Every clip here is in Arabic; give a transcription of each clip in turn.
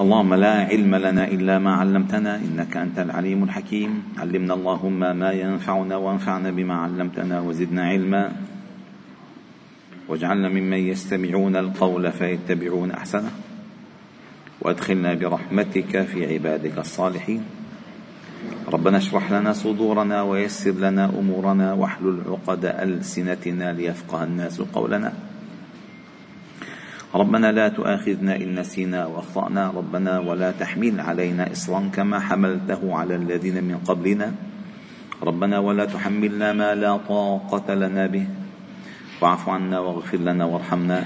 اللهم لا علم لنا إلا ما علمتنا إنك أنت العليم الحكيم. علمنا اللهم ما ينفعنا وانفعنا بما علمتنا وزدنا علما، واجعلنا ممن يستمعون القول فيتبعون أحسنه، وأدخلنا برحمتك في عبادك الصالحين. ربنا اشرح لنا صدورنا ويسر لنا أمورنا واحلل عقد ألسنتنا ليفقه الناس قولنا. ربنا لا تؤاخذنا إن نسينا وأخطأنا، ربنا ولا تحمل علينا إصرا كما حملته على الذين من قبلنا، ربنا ولا تحملنا ما لا طاقة لنا به، واعف عنا واغفر لنا وارحمنا،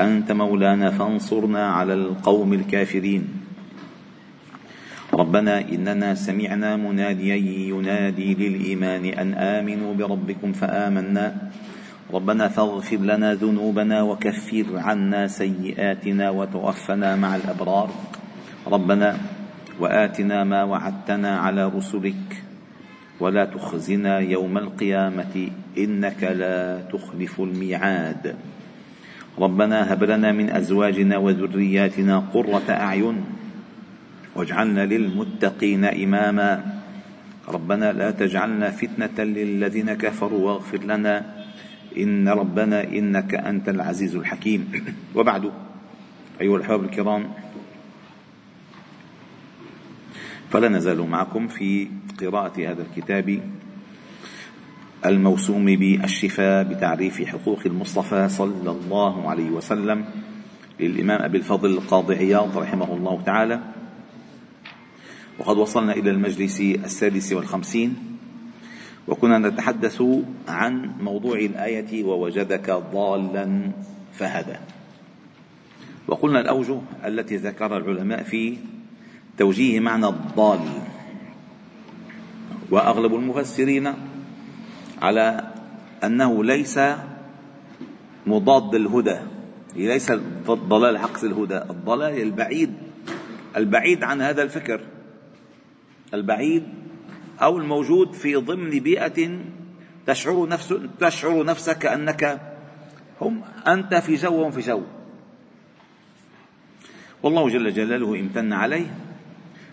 أنت مولانا فانصرنا على القوم الكافرين. ربنا إننا سمعنا مناديا ينادي للإيمان أن آمنوا بربكم فآمنا، ربنا فاغفر لنا ذنوبنا وكفر عنا سيئاتنا وتوفنا مع الأبرار. ربنا وآتنا ما وعدتنا على رسلك ولا تخزنا يوم القيامة إنك لا تخلف الميعاد. ربنا هب لنا من أزواجنا وذرياتنا قرة أعين واجعلنا للمتقين إماما. ربنا لا تجعلنا فتنة للذين كفروا واغفر لنا إن ربنا إنك أنت العزيز الحكيم. وبعد أيها الأحباب الكرام، فلا نزال معكم في قراءة هذا الكتاب الموسوم بالشفاء بتعريف حقوق المصطفى صلى الله عليه وسلم للإمام أبي الفضل القاضي عياض رحمه الله تعالى. وقد وصلنا إلى المجلس 56، وكنا نتحدث عن موضوع الآية ووجدك ضالا فهدى. وقلنا الأوجه التي ذكر العلماء في توجيه معنى الضال، وأغلب المفسرين على أنه ليس مضاد الهدى، ليس الضلال عكس الهدى، الضلال البعيد عن هذا الفكر، البعيد أو الموجود في ضمن بيئة تشعر نفسك أنك أنت في جو وهم في جو. والله جل جلاله امتن عليه،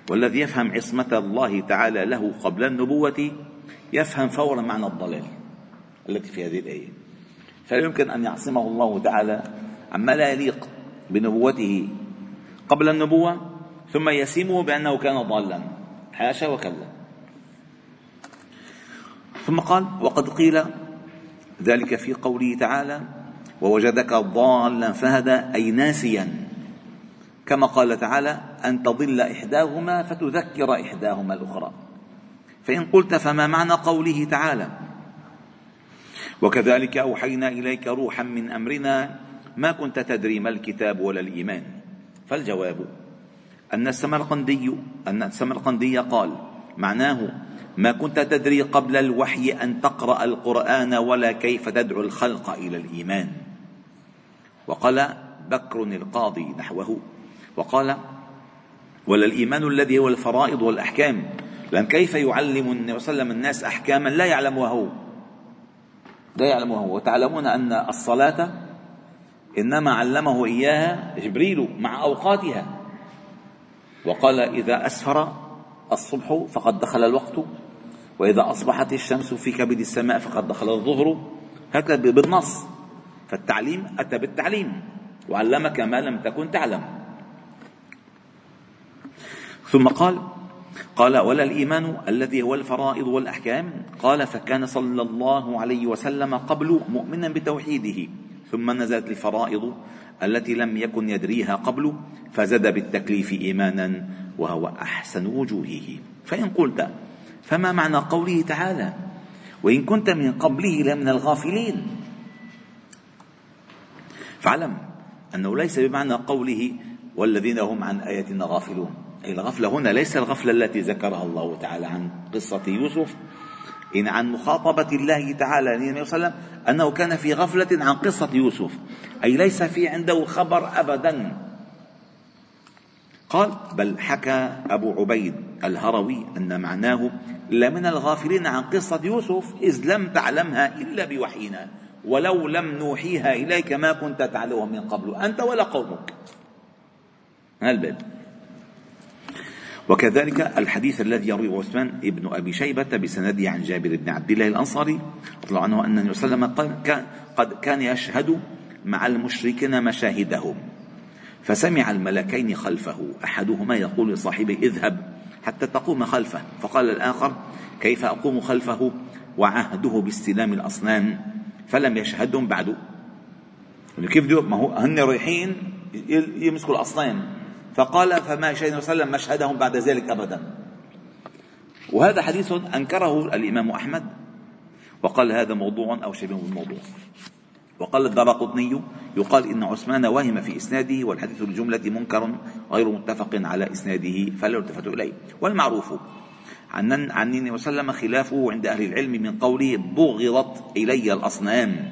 والذي يفهم عصمة الله تعالى له قبل النبوة يفهم فورا معنى الضلال التي في هذه الآية، فلا يمكن أن يعصمه الله تعالى عما لا يليق بنبوته قبل النبوة ثم يسمه بأنه كان ضالا، حاشا وكلا. ثم قال وقد قيل ذلك في قوله تعالى ووجدك ضالا فهدى، أي ناسيا، كما قال تعالى أن تضل إحداهما فتذكر إحداهما الأخرى. فإن قلت فما معنى قوله تعالى وكذلك أوحينا إليك روحا من أمرنا ما كنت تدري ما الكتاب ولا الإيمان؟ فالجواب أن السمرقندي قال معناه ما كنت تدري قبل الوحي أن تقرأ القرآن ولا كيف تدعو الخلق إلى الإيمان. وقال بكر القاضي نحوه، وقال ولا الإيمان الذي هو الفرائض والأحكام، لأن كيف يعلم النبي صلى الله عليه وسلم الناس أحكاما لا يعلمها هو. وتعلمون أن الصلاة إنما علمه إياها جبريل مع أوقاتها، وقال إذا أسفر الصبح فقد دخل الوقت، وإذا أصبحت الشمس في كبد السماء فقد دخل الظهر، هكذا بالنص. فالتعليم أتى بالتعليم وعلمك ما لم تكن تعلم. ثم قال ولا الإيمان الذي هو الفرائض والأحكام. قال فكان صلى الله عليه وسلم قبل مؤمنا بتوحيده، ثم نزلت الفرائض التي لم يكن يدريها قبل فزاد بالتكليف إيمانا، وهو أحسن وجوهه. فإن قلت فما معنى قوله تعالى وإن كنت من قبله لمن الغافلين؟ فاعلم أنه ليس بمعنى قوله والذين هم عن آياتنا غافلون، أي الغفلة هنا ليس الغفلة التي ذكرها الله تعالى عن قصة يوسف، إن عن مخاطبة الله تعالى النبي صلى الله عليه وسلم أنه كان في غفلة عن قصة يوسف، أي ليس في عنده خبر أبدا. قال بل حكى أبو عبيد الهروي أن معناه لمن الغافلين عن قصة يوسف إذ لم تعلمها إلا بوحينا ولو لم نوحيها إليك ما كنت تعلمها من قبل أنت ولا قومك. هذا الباب وكذلك الحديث الذي يرويه عثمان بن أبي شيبة بسنده عن جابر بن عبد الله الأنصاري رضي الله عنه أن النبي صلى الله عليه وسلم قد كان يشهد مع المشركين مشاهدهم، فسمع الملكين خلفه أحدهما يقول لصاحبه اذهب حتى تقوم خلفه، فقال الآخر كيف أقوم خلفه وعهده باستلام الأصنام فلم يشهدهم بعد. كيف دو ما هو هن رايحين يمسكوا الأصنام، فقال فما شيء وسلم مشهدهم بعد ذلك أبدا. وهذا حديث أنكره الإمام أحمد وقال هذا موضوع أو شبيه بالموضوع. وقال الدارقطني يقال إن عثمان وهم في إسناده، والحديث الجملة منكر غير متفق على إسناده فلا التفت إليه. والمعروف عن النبي وسلم خلافه عند أهل العلم من قوله بغضت إلي الأصنام،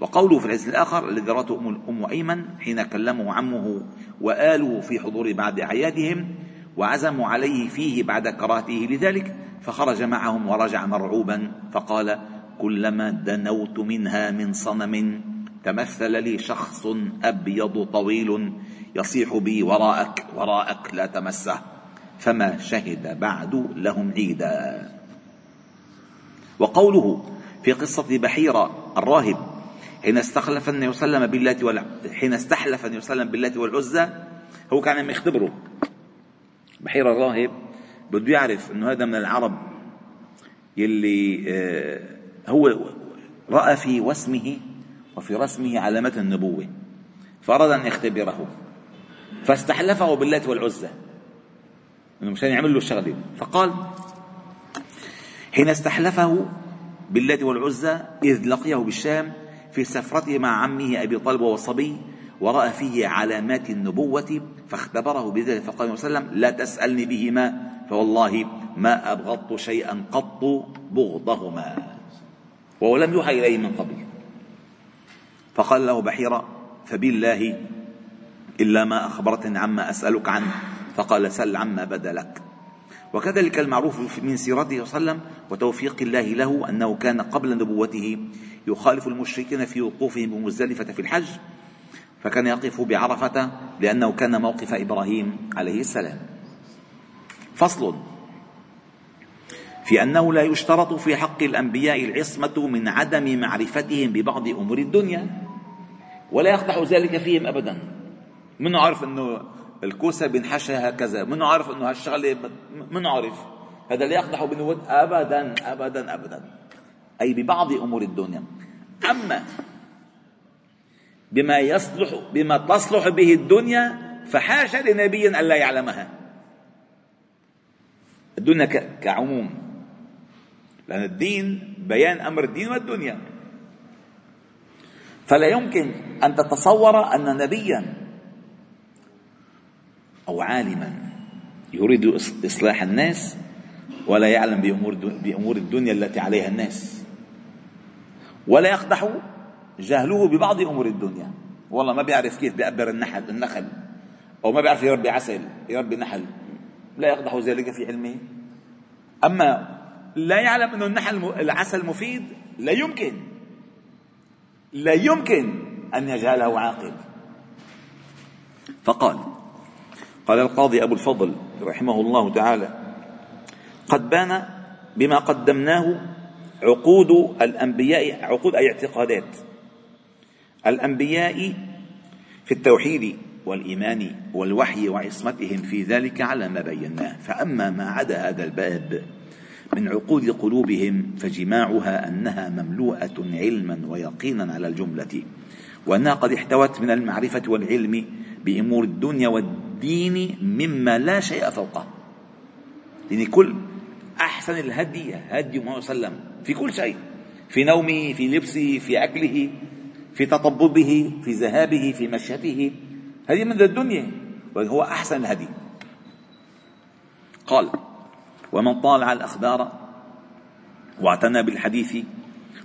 وقوله في الحديث الآخر الذي روته أم أيمن حين كلمه عمه وآله في حضور بعض أعيادهم وعزموا عليه فيه بعد كراهته لذلك، فخرج معهم ورجع مرعوبا فقال كلما دنوت منها من صنم تمثل لي شخص أبيض طويل يصيح بي وراءك وراءك لا تمسه، فما شهد بعد لهم عيدا. وقوله في قصة بحيرة الراهب حين استخلف النبي صلى الله عليه وسلم باللات والعزى، هو كان عم يختبره بحيرة الراهب، بده يعرف انه هذا من العرب يلي هو رأى في وسمه وفي رسمه علامات النبوة، فأراد ان يختبره فاستحلفه باللات والعزى انه مشان يعمل له الشغله. فقال حين استحلفه باللات والعزى اذ لقيه بالشام في سفرته مع عمه أبي طالب وصبي ورأى فيه علامات النبوة فاختبره بذلك، فقال صلى الله عليه وسلم لا تسألني بهما فوالله ما أبغضت شيئا قط بغضهما ولم يوحى إليه من قبل. فقال له بحيرة فبالله إلا ما أخبرتني عما أسألك عنه، فقال سل عما بدا لك. وكذلك المعروف من سيرته صلى الله عليه وسلم وتوفيق الله له أنه كان قبل نبوته يخالف المشركين في وقوفهم بمزدلفة في الحج، فكان يقف بعرفة لأنه كان موقف إبراهيم عليه السلام. فصل في أنه لا يشترط في حق الأنبياء العصمة من عدم معرفتهم ببعض أمور الدنيا ولا يقطع ذلك فيهم أبدا. منه عارف أنه الكوسة بنحشها هكذا، منه عارف أنه هالشغلة، منه عارف هذا لا يقطع بنود أبدا أبدا أبدا، أي ببعض أمور الدنيا. أما بما تصلح به الدنيا فحاش لنبي أن لا يعلمها الدنيا كعموم، لأن الدين بيان أمر الدين والدنيا، فلا يمكن أن تتصور أن نبيا أو عالما يريد إصلاح الناس ولا يعلم بأمور الدنيا التي عليها الناس، ولا يقدح جهله ببعض أمور الدنيا. والله ما بيعرف كيف بيعبر النخل أو ما بيعرف يربي عسل يربي نحل، لا يقدح ذلك في علمه. أما لا يعلم أن العسل مفيد لا يمكن أن يجهله عاقل. فقال القاضي أبو الفضل رحمه الله تعالى قد بان بما قدمناه عقود الأنبياء، عقود أي اعتقادات الأنبياء في التوحيد والإيمان والوحي وعصمتهم في ذلك على ما بيناه. فأما ما عدا هذا الباب من عقود قلوبهم فجماعها أنها مملوءة علما ويقينا على الجملة، وأنها قد احتوت من المعرفة والعلم بأمور الدنيا والدين مما لا شيء فوقه، لأن كل أحسن الهدي هدي محمد صلى الله عليه وسلم في كل شيء، في نومه، في لبسه، في أكله، في تطببه، في ذهابه، في مشيته، هذه من الدنيا وهو أحسن الهدي. قال ومن طالع الأخبار واعتنى بالحديث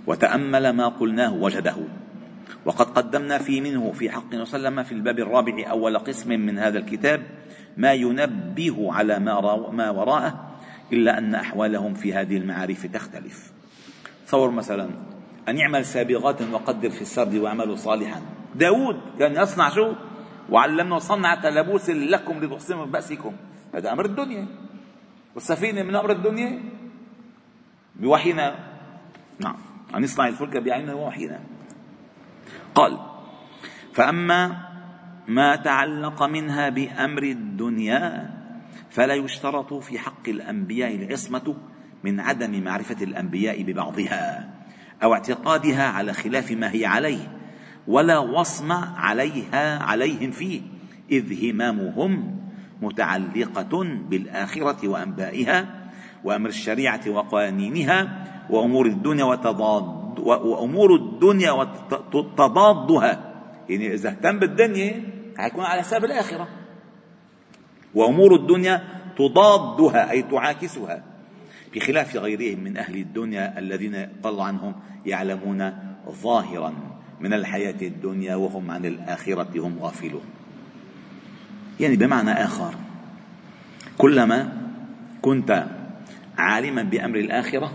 وتأمل ما قلناه وجده. وقد قدمنا في حق وسلم في الباب الرابع أول قسم من هذا الكتاب ما ينبه على ما وراءه، إلا أن أحوالهم في هذه المعارف تختلف. تصور مثلا أن يعمل سابغات وقدر في السرد واعملوا صالحا، داود كان يصنع وعلمنا صنعة لبوس لكم لتحصنكم من بأسكم. هذا أمر الدنيا، والسفينة من أمر الدنيا بوحينا. نعم، نصنع الفلك بعيننا ووحينا. قال: فأما ما تعلق منها بأمر الدنيا فلا يشترط في حق الأنبياء العصمة من عدم معرفة الأنبياء ببعضها أو اعتقادها على خلاف ما هي عليه، ولا وصم عليهم فيه، إذ همامهم متعلقة بالآخرة وأنبائها وأمر الشريعة وقوانينها وأمور الدنيا وتضادها. يعني إذا اهتم بالدنيا هيكون على حساب الآخرة. وأمور الدنيا تضادها أي تعاكسها، بخلاف غيرهم من أهل الدنيا الذين قال عنهم يعلمون ظاهرا من الحياة الدنيا وهم عن الآخرة هم غافلون. يعني بمعنى آخر، كلما كنت عالما بأمر الآخرة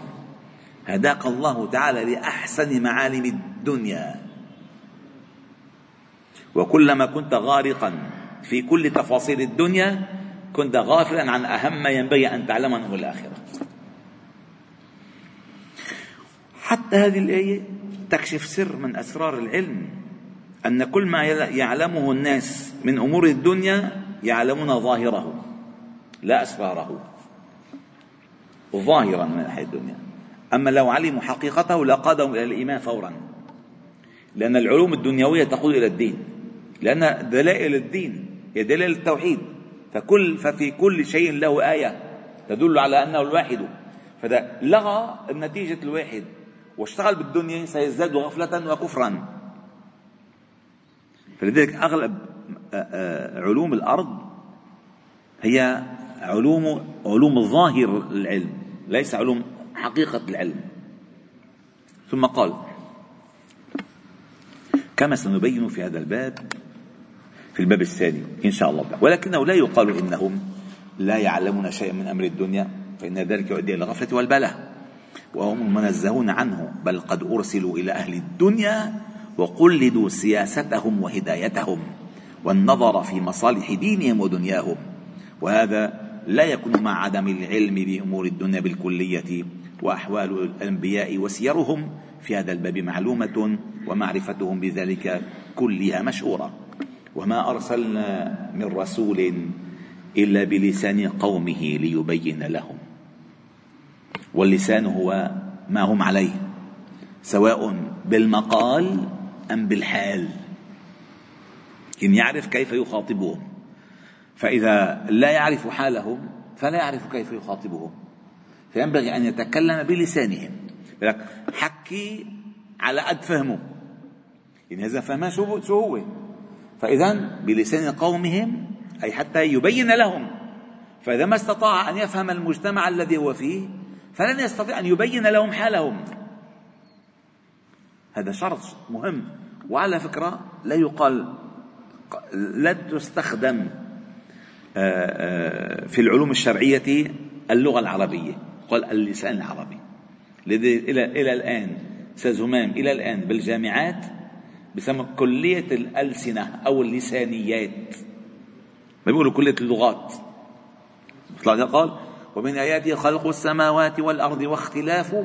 هداك الله تعالى لأحسن معالم الدنيا، وكلما كنت غارقا في كل تفاصيل الدنيا كنت غافلا عن أهم ما ينبغي أن تعلمه هو الآخرة. حتى هذه الآية تكشف سر من أسرار العلم، أن كل ما يعلمه الناس من أمور الدنيا يعلمون ظاهره لا أسراره، ظاهرا من ناحية الدنيا. أما لو علموا حقيقته لقادهم إلى الإيمان فورا، لأن العلوم الدنيوية تقود إلى الدين، لأن دلائل الدين هي دلائل التوحيد، ففي كل شيء له آية تدل على أنه الواحد. فده لغى نتيجة الواحد واشتغل بالدنيا سيزداد غفلة وكفرا. فلذلك أغلب علوم الأرض هي علوم ظاهر العلم ليس علوم حقيقة العلم. ثم قال: كما سنبين في هذا الباب في الباب الثاني إن شاء الله، ولكنه لا يقال إنهم لا يعلمون شيئا من أمر الدنيا، فإن ذلك يؤدي إلى الغفلة والبلاء، وهم منزهون عنه، بل قد أرسلوا إلى أهل الدنيا وقلدوا سياستهم وهدايتهم والنظر في مصالح دينهم ودنياهم، وهذا لا يكون مع عدم العلم بأمور الدنيا بالكلية. وأحوال الأنبياء وسيرهم في هذا الباب معلومة، ومعرفتهم بذلك كلها مشهورة. وما أرسلنا من رسول إلا بلسان قومه ليبين لهم، واللسان هو ما هم عليه سواء بالمقال أم بالحال، إن يعرف كيف يخاطبهم. فإذا لا يعرف حالهم فلا يعرف كيف يخاطبهم، فينبغي أن يتكلم بلسانهم. حكي على قد فهمه، إن هذا فهمه شو هو، فإذن بلسان قومهم أي حتى يبين لهم. فإذا ما استطاع أن يفهم المجتمع الذي هو فيه فلن يستطيع أن يبين لهم حالهم. هذا شرط مهم. وعلى فكرة لا يقال، لا تستخدم في العلوم الشرعية اللغة العربية، قال اللسان العربي. إلى الآن أستاذ همام إلى الآن بالجامعات بسمى كلية الألسنة أو اللسانيات، ما بيقولوا كلية اللغات. قال: ومن آياته خلق السماوات والأرض واختلاف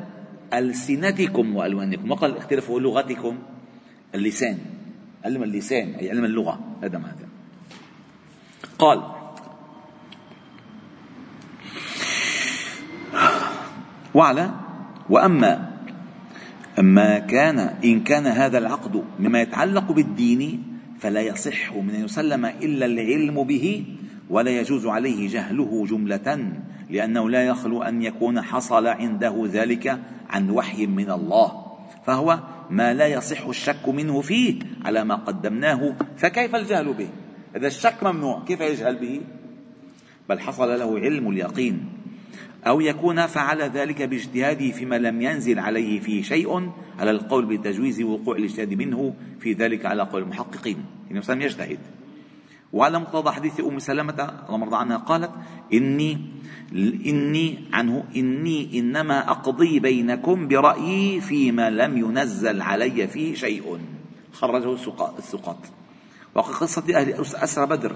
ألسنتكم وألوانكم. ما قال اختلاف لغتكم، اللسان، علم اللسان أي علم اللغة. هذا ما هذا. قال: وعلى وأما إن كان هذا العقد مما يتعلق بالدين فلا يصح من أن يسلم إلا العلم به، ولا يجوز عليه جهله جملة، لأنه لا يخلو أن يكون حصل عنده ذلك عن وحي من الله، فهو ما لا يصح الشك منه فيه على ما قدمناه، فكيف الجهل به؟ إذا الشك ممنوع كيف يجهل به؟ بل حصل له علم اليقين، أو يكون فعل ذلك باجتهاده فيما لم ينزل عليه فيه شيء، على القول بتجويز وقوع الاجتهاد منه في ذلك على قول المحققين، إنه لم يجتهد. وعلى مقتضى حديث أم سلمة رضي الله عنها قالت: إني إنما أقضي بينكم برأيي فيما لم ينزل علي فيه شيء، خرجه السقاط. وقصة أهل أسرى بدر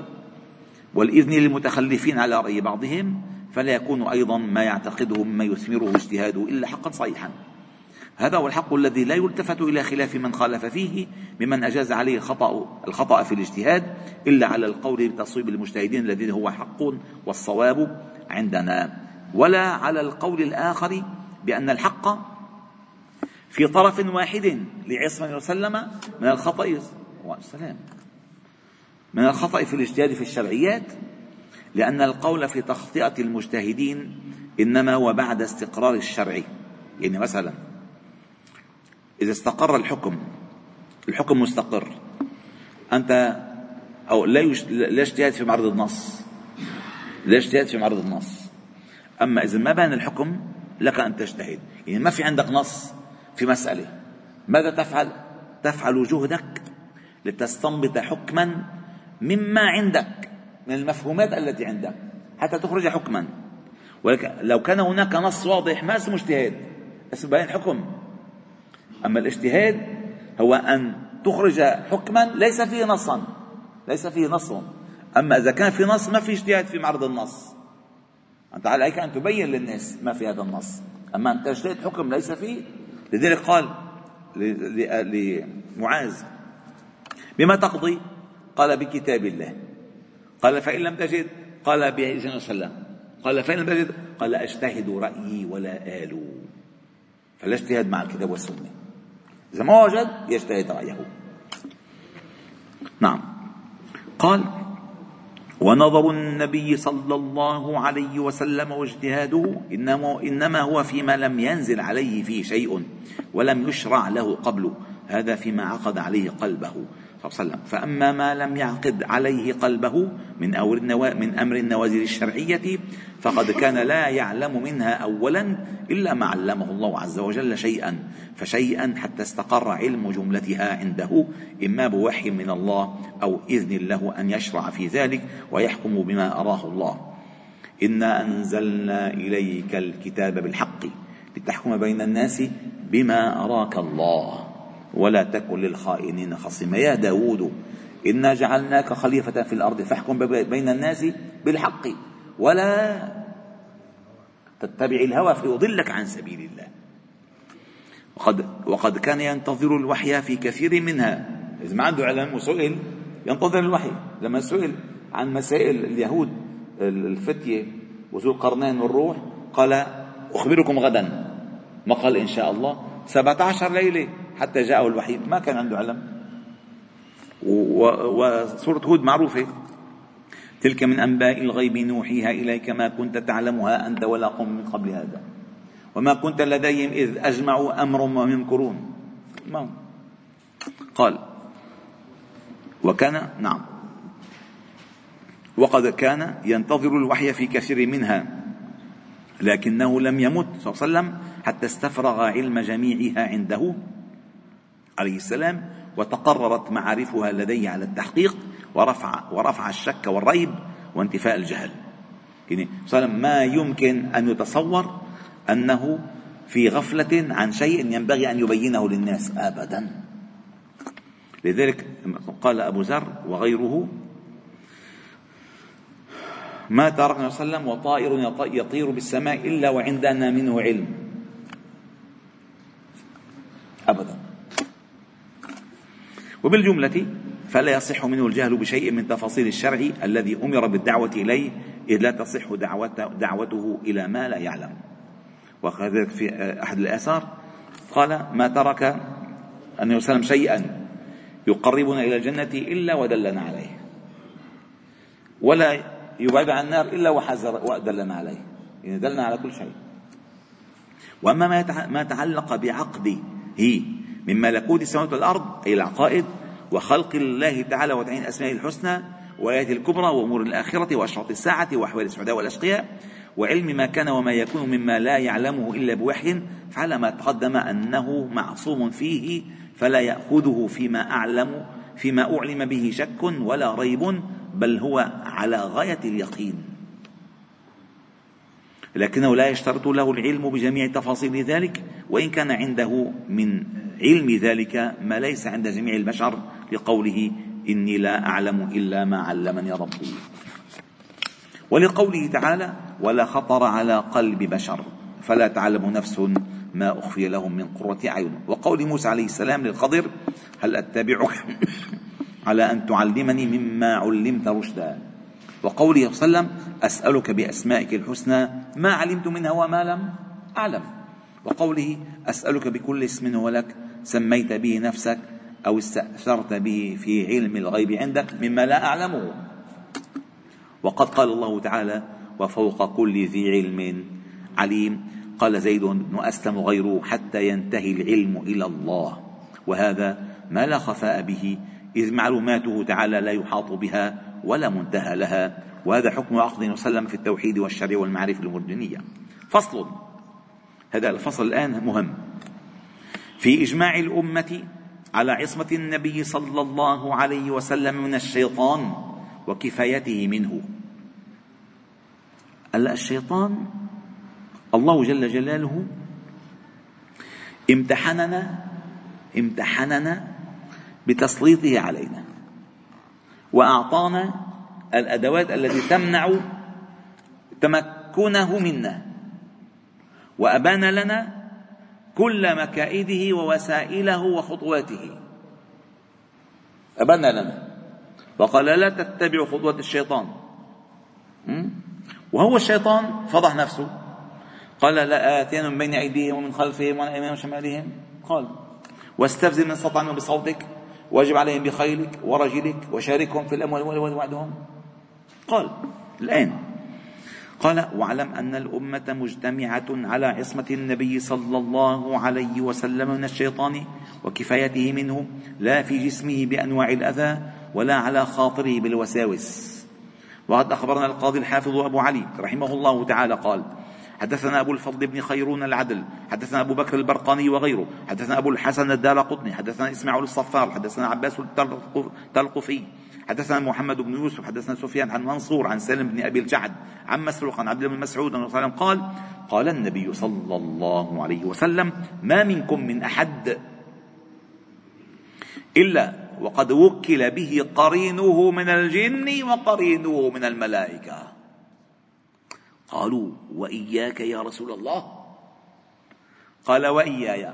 والإذن للمتخلفين على رأي بعضهم، فلا يكون أيضا ما يعتقده مما يثمره اجتهاده إلا حقا صحيحا. هذا هو الحق الذي لا يلتفت إلى خلاف من خالف فيه ممن أجاز عليه الخطأ في الاجتهاد، إلا على القول بتصويب المجتهدين الذي هو حق والصواب عندنا، ولا على القول الآخر بأن الحق في طرف واحد لعصمة وسلم من الخطأ في الاجتهاد في الشرعيات، لأن القول في تخطئة المجتهدين إنما وبعد استقرار الشرع. يعني مثلا إذا استقر الحكم مستقر، أنت أو لا اجتهاد في معرض النص، لا اجتهاد في معرض النص. أما إذا ما بان الحكم لك أن تجتهد، يعني ما في عندك نص في مسألة، ماذا تفعل؟ تفعل جهدك لتستنبط حكما مما عندك من المفهومات التي عندك حتى تخرج حكما. ولكن لو كان هناك نص واضح ما اسمه اجتهاد، اسمه بيان حكم. أما الاجتهاد هو أن تخرج حكما ليس فيه نص. أما إذا كان في نص ما في اجتهاد في معرض النص، أنت عليك أن تبين للناس ما في هذا النص. أما أن تجتهد حكم ليس فيه، لذلك قال لمعاذ بما تقضي؟ قال بكتاب الله. قال فإن لم تجد؟ قال بإجنة السلام. قال فإن لم تجد؟ قال أجتهد رأيي ولا آلو. فلا اجتهاد مع الكتاب والسنة، إذا ما وجد يجتهد رأيه. نعم. قال ونظر النبي صلى الله عليه وسلم واجتهاده إنما هو فيما لم ينزل عليه فيه شيء ولم يشرع له قبله، هذا فيما عقد عليه قلبه صلى الله عليه وسلم. فأما ما لم يعقد عليه قلبه من أمر النوازل الشرعية فقد كان لا يعلم منها أولا إلا ما علمه الله عز وجل فشيئا حتى استقر علم جملتها عنده، إما بوحي من الله أو إذن له أن يشرع في ذلك ويحكم بما أراه الله. إنا أنزلنا إليك الكتاب بالحق لتحكم بين الناس بما أراك الله ولا تكن للخائنين خصيما يا داود إنا جعلناك خليفة في الأرض فاحكم بين الناس بالحق ولا تتبع الهوى فيضلك عن سبيل الله. وقد كان ينتظر الوحي في كثير منها، إذا ما عنده علم وسئل ينتظر الوحي. لما سئل عن مسائل اليهود الفتية وذو القرنين والروح قال أخبركم غدا، ما قال إن شاء الله 17 ليلة حتى جاءه الوحي، ما كان عنده علم. وسورة هود معروفة، تلك من أنباء الغيب نوحيها إليك ما كنت تعلمها أنت ولا قوم من قبل هذا وما كنت لديهم إذ أجمعوا أمرهم ويمكرون. قال وقد كان ينتظر الوحي في كثير منها لكنه لم يمت صلى الله عليه وسلم حتى استفرغ علم جميعها عنده عليه السلام وتقررت معارفها لديه على التحقيق ورفع الشك والريب وانتفاء الجهل. يعني صلى الله عليه وسلم ما يمكن أن يتصور أنه في غفلة عن شيء ينبغي أن يبينه للناس أبدا. لذلك قال أبو ذر وغيره ما تركنا صلى الله عليه وسلم وطائر يطير بالسماء إلا وعندنا منه علم أبدا. وبالجملة فلا يصح منه الجهل بشيء من تفاصيل الشرع الذي أمر بالدعوة إليه، إذ لا تصح دعوته إلى ما لا يعلم. وكذلك في أحد الآثار قال ما ترك أن يسلم شيئا يقربنا إلى الجنة إلا ودلنا عليه، ولا يبعد عن النار إلا وأدلنا عليه، يعني دلنا على كل شيء. وأما ما تعلق بعقده من ملكوت السماوات والأرض أي العقائد وخلق الله تعالى وتعيين أسمائه الحسنى وآياته الكبرى وأمور الآخرة وأشراط الساعة وأحوال السعداء والأشقياء وعلم ما كان وما يكون مما لا يعلمه إلا بوحي، فعلى ما تقدم أنه معصوم فيه فلا يأخذه فيما أعلم به شك ولا ريب، بل هو على غاية اليقين، لكنه لا يشترط له العلم بجميع تفاصيل ذلك، وإن كان عنده من علم ذلك ما ليس عند جميع البشر لقوله إني لا أعلم إلا ما علمني ربي. ولقوله تعالى ولا خطر على قلب بشر فلا تعلم نفس ما أخفي لهم من قرة أعين. وقول موسى عليه السلام للخضر هل أتبعك على أن تعلمني مما علمت رشدا. وقوله صلى الله عليه وسلم أسألك بأسمائك الحسنى ما علمت منها وما لم أعلم. وقوله أسألك بكل اسم هو لك سميت به نفسك أو استأثرت به في علم الغيب عندك مما لا أعلمه. وقد قال الله تعالى وفوق كل ذي علم عليم. قال زيد بن أسلم غيره حتى ينتهي العلم إلى الله. وهذا ما لا خفاء به إذ معلوماته تعالى لا يحاط بها ولا منتهى لها. وهذا حكم عقد وسلم في التوحيد والشرع والمعارف المردنية. فصل. هذا الفصل الآن مهم في إجماع الأمة على عصمة النبي صلى الله عليه وسلم من الشيطان وكفايته منه. الشيطان الله جل جلاله امتحننا بتسليطه علينا وأعطانا الأدوات التي تمنع تمكنه منا وأبان لنا كل مكائده ووسائله وخطواته. أبان لنا وقال لا تتبعوا خطوات الشيطان. وهو الشيطان فضح نفسه قال لا آتينا من بين أيديهم ومن خلفهم وعن أيمانهم وشمالهم. قال واستفزر من استطعتم بصوتك واجب عليهم بخيلك ورجلك وشاركهم في الأموال والولد وعدهم. قال الآن قال واعلم أن الأمة مجتمعة على عصمة النبي صلى الله عليه وسلم من الشيطان وكفايته منه لا في جسمه بأنواع الأذى ولا على خاطره بالوساوس. وقد أخبرنا القاضي الحافظ أبو علي رحمه الله تعالى قال حدثنا أبو الفضل بن خيرون العدل حدثنا أبو بكر البرقاني وغيره حدثنا أبو الحسن الدارقطني حدثنا إسماعيل الصفار حدثنا عباس التلقفي حدثنا محمد بن يوسف حدثنا سفيان عن منصور عن سالم بن أبي الجعد عن مسروق عن عبد الله بن مسعود رضي الله عنه قال النبي صلى الله عليه وسلم ما منكم من أحد إلا وقد وكل به قرينه من الجن وقرينه من الملائكة. قالوا وإياك يا رسول الله. قال وإياي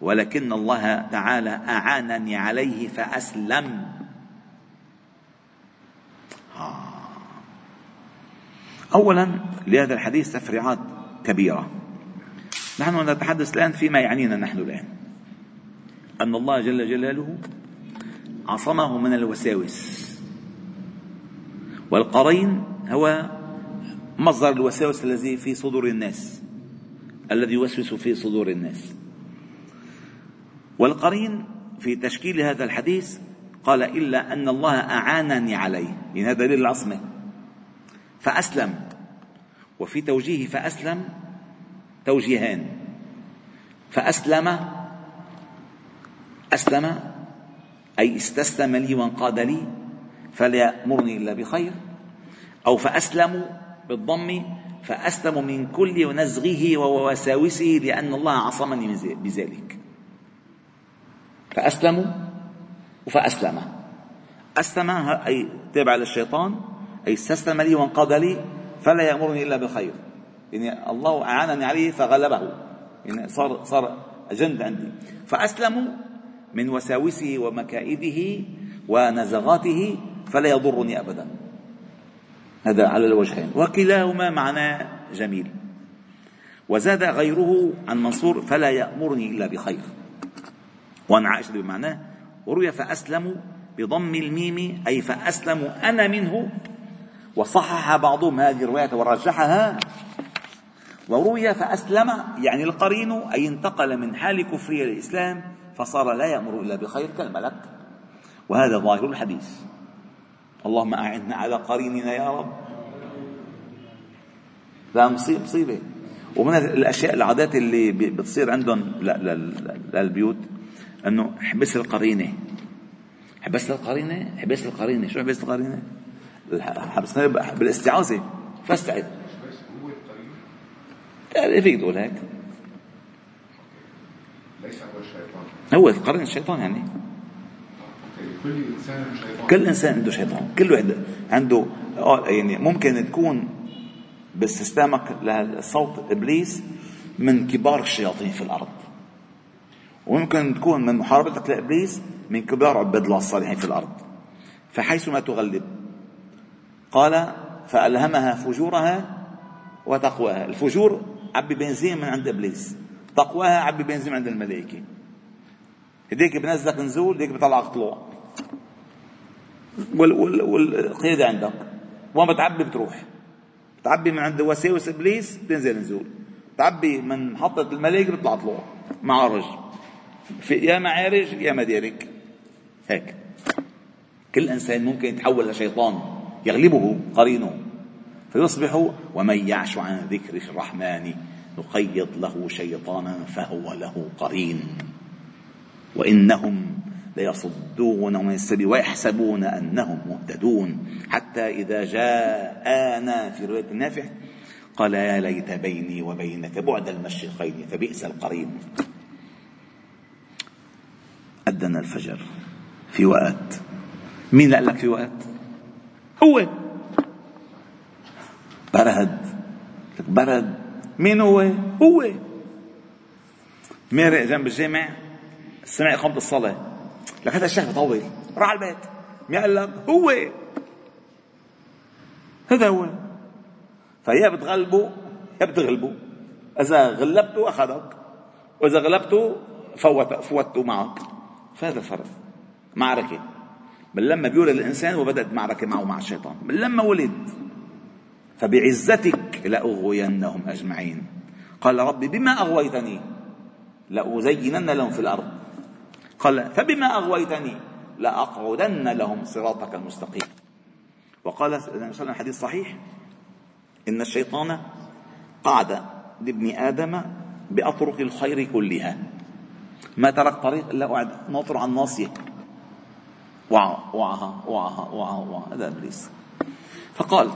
ولكن الله تعالى أعانني عليه فأسلم. أولا لهذا الحديث تفريعات كبيرة. نحن نتحدث الآن فيما يعنينا نحن الآن أن الله جل جلاله عصمه من الوساوس. والقرين هو مصدر الوساوس الذي في صدور الناس الذي يوسوس في صدور الناس. والقرين في تشكيل هذا الحديث قال إلا أن الله أعانني عليه إن هذا دليل العصمة. فأسلم. وفي توجيه فأسلم توجيهان. فأسلم أي استسلم لي وانقاد لي فلا يأمرني إلا بخير. أو فأسلم بالضم فأسلم من كل نزغه ووساوسه لأن الله عصمني بذلك. فأسلم أي تابع للشيطان أي استسلم لي وانقاد لي فلا يأمرني إلا بخير. يعني الله أعانني عليه فغلبه. يعني صار أجند عندي. فأسلم من وساوسه ومكائده ونزغاته فلا يضرني أبدا. هذا على الوجهين وكلاهما معناه جميل. وزاد غيره عن منصور فلا يأمرني إلا بخير. وعن عائشة بمعناه وروي فأسلم بضم الميم أي فأسلم أنا منه. وصحح بعضهم هذه الرواية ورجحها. وروي فأسلم يعني القرين أي انتقل من حال كفره إلى الإسلام فصار لا يأمر إلا بخير كالملك. وهذا ظاهر الحديث. اللهم أعنا على قريننا يا رب. لا مصيبة. ومن الأشياء العادات اللي بتصير عندهم للبيوت أنه حبس القرينة. شو حبس القرينة؟ حبسها بالاستعاذة فاستعذ. يعني فيك تقول هيك ليس هو الشيطان. هو القرين الشيطان يعني كل انسان عنده شيطان، كل انسان عنده شيطان، كل واحد عنده يعني ممكن تكون باستسلامك لصوت ابليس من كبار الشياطين في الارض، وممكن تكون من محاربتك لابليس من كبار عباد الله الصالحين في الارض. فحيثما تغلب، قال فألهمها فجورها وتقواها. الفجور عبي بنزين من عند ابليس، تقواها عبي بنزين من عند الملائكه. هديك بنزلك نزول، هديك بطلعك طلوع، والقيادة عندك، وما بتعبي بتروح، بتعبي من عند وساوس ابليس بتنزل نزول، بتعبي من محطة الملائكة بتطلع طلوع، معارج، في يا معارج يا مدارك. هيك كل انسان ممكن يتحول لشيطان يغلبه قرينه فيصبح، ومن يعش عن ذكر الرحمن نقيض له شيطانا فهو له قرين. وإنهم ليصدونهم عن السبيل ويحسبون أنهم مهتدون، حتى إذا جاءنا في رواية النافع قال يا ليت بيني وبينك بعد المشرقين فبئس القرين. أذن الفجر في وقت، مين قال لك في وقت؟ هو برد، لك برد مين؟ هو مرق جنب الجامع، سمع إقامة الصلاة، لك هذا الشيخ بطول، راح على البيت، مين قال لك؟ هو هذا هو. فيا بتغلبه يا بتغلبه، إذا غلبته أخذك، وإذا غلبته فوتته معك. فهذا الفرق، معركة من لما بيولد الإنسان وبدأت معركة معه مع الشيطان من لما ولد. فبعزتك لأغوينهم أجمعين، قال ربي بما أغويتني لأزينن لهم في الأرض، قال فبما أغويتني لأقعدن لهم صراطك المستقيم. وقال صلى الله عليه وسلم حديث صحيح، إن الشيطان قعد لابن آدم بأطرق الخير كلها، ما ترك طريق إلا قعد ناطر عن ناصية، وعها. هذا إبليس. فقال،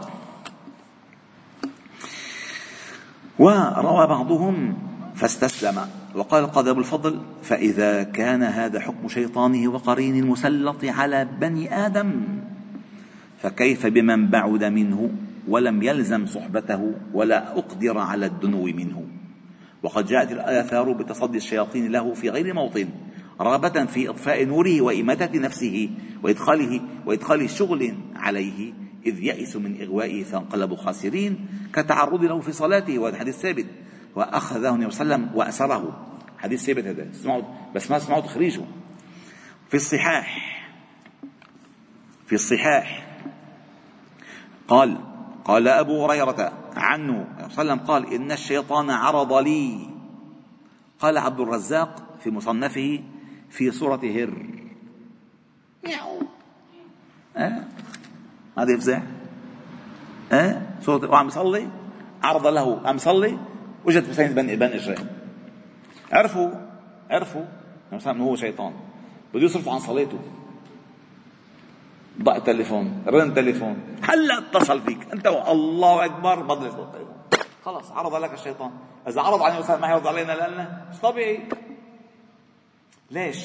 وروى بعضهم فاستسلم، وقال قال أبو الفضل فإذا كان هذا حكم شيطانه وقرين المسلط على بني آدم، فكيف بمن بعد منه ولم يلزم صحبته ولا أقدر على الدنو منه. وقد جاءت الآثار بتصدي الشياطين له في غير موطن، رغبة في إطفاء نوره وإماتة نفسه وإدخال شغل عليه، إذ يئس من إغوائه فانقلبوا خاسرين، كتعرض له في صلاته. والحديث الثابت، وأخذه النبي صلى الله عليه وسلم وأسره. حديث ثابت هذا، بس ما سمعوا تخريجه في الصحاح. قال أبو هريرة عنه النبي صلى الله عليه وسلم قال إن الشيطان عرض لي. قال عبد الرزاق في مصنفه في سورة هر، هذا يفزع، سورة وعم يصلي، عرض له عم يصلي، وجد حسين بن إجرام، عرفوا مثلا انه هو شيطان، بده يصرفوا عن صلاته، ضاع التليفون، رن تليفون، هلا اتصل فيك انت، الله اكبر، بضل صوتك، خلص عرض لك الشيطان. اذا عرض علينا مثلا ما يعرض علينا لنا، مش طبيعي. ليش؟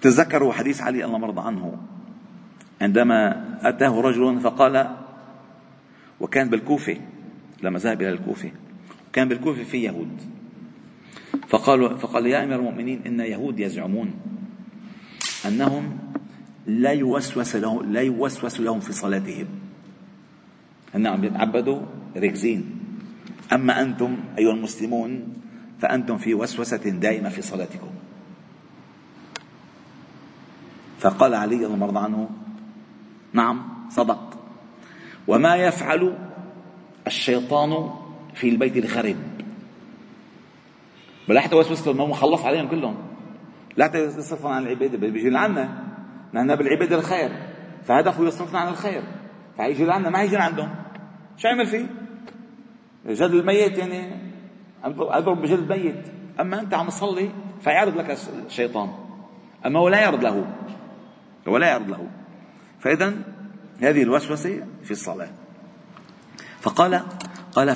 تذكروا حديث علي الله مرضى عنه، عندما اتاه رجل فقال، وكان بالكوفه لما ذهب إلى الكوفة، كان بالكوفة في يهود، فقال يا أمير المؤمنين إن يهود يزعمون أنهم لا يوسوس لهم في صلاتهم، أنهم يتعبدوا ركزين، أما أنتم أيها المسلمون فأنتم في وسوسة دائمة في صلاتكم. فقال علي رضي الله عنه نعم صدق، وما يفعل الشيطان في البيت الخرب، بلا حتى وسوسته، ما مخلص عليهم كلهم، لا حتى يصرفنا عن العباده، بيجي لعنا نحن بالعباده الخير، فهدفه يصرفنا عن الخير، فيجي لعنا ما يجي عندهم، شو يعمل فيه؟ جلد الميت، يعني اضرب بجلد ميت، اما انت عم تصلي فيعرض لك الشيطان، اما هو لا يعرض له. فاذا هذه الوسوسه في الصلاه. فقال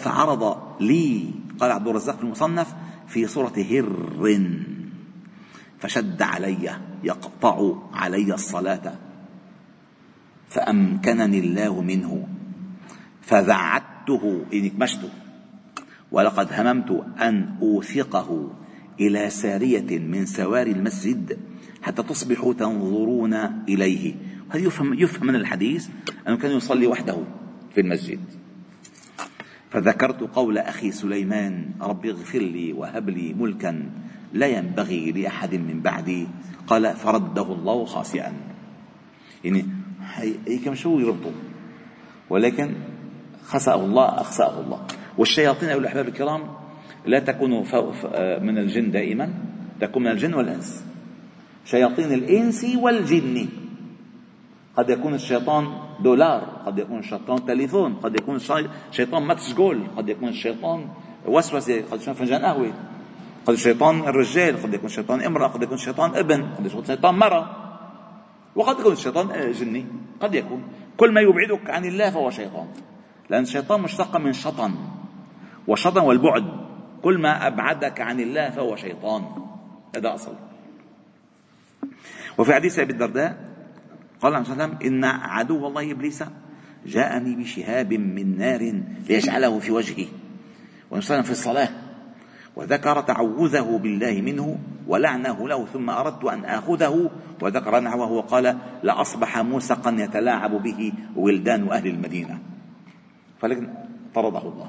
فعرض لي، قال عبد الرزاق في المصنف في سورة هر، فشد علي يقطع علي الصلاة فأمكنني الله منه فذعته إن اتمشته، ولقد هممت أن أوثقه إلى سارية من سواري المسجد حتى تصبحوا تنظرون إليه. هذا يفهم من الحديث أنه كان يصلي وحده في المسجد. فذكرت قول أخي سليمان ربي اغفر لي وهب لي ملكا لا ينبغي لأحد من بعدي، قال فرده الله خاسئا. يعني هي كم شو يربطوا، ولكن خسأه الله أخسأه الله. والشياطين أولي الأحباب الكرام لا تكون من الجن دائما، تكون من الجن والإنس، شياطين الإنس والجن. قد يكون الشيطان دولار، قد يكون الشيطان تليفون، قد يكون الشيطان ماتش جول، قد يكون الشيطان وسوسة، قد يكون فنجان قهوة، قد الشيطان الرجال، قد يكون الشيطان امرأة، قد يكون الشيطان ابن، قد يكون الشيطان مرأة، وقد يكون الشيطان جني. قد يكون كل ما يبعدك عن الله فهو شيطان، لأن الشيطان مشتق من شطن، وشطن والبعد، كل ما أبعدك عن الله فهو شيطان. هذا أصل. وفي حديث أبي الدرداء قال عليه السلام إن عدو الله إبليس جاءني بشهاب من نار ليجعله في وجهي، ونصلى في الصلاة وذكر تعوذه بالله منه ولعنه له، ثم أردت أن آخذه وذكر نحوه وقال لأصبح موسقا يتلاعب به ولدان أهل المدينة، فلكن طرده الله.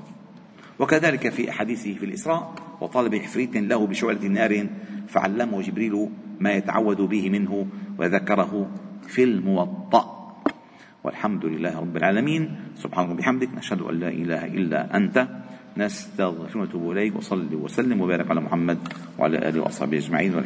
وكذلك في حديثه في الإسراء وطالب عفريت له بشعلة نار فعلمه جبريل ما يتعوذ به منه، وذكره في الموطأ. والحمد لله رب العالمين، سبحانك وبحمدك، نشهد أن لا إله إلا أنت، نستغفرك ونتوب إليك، وصلي وسلم وبارك على محمد وعلى آله وأصحابه أجمعين.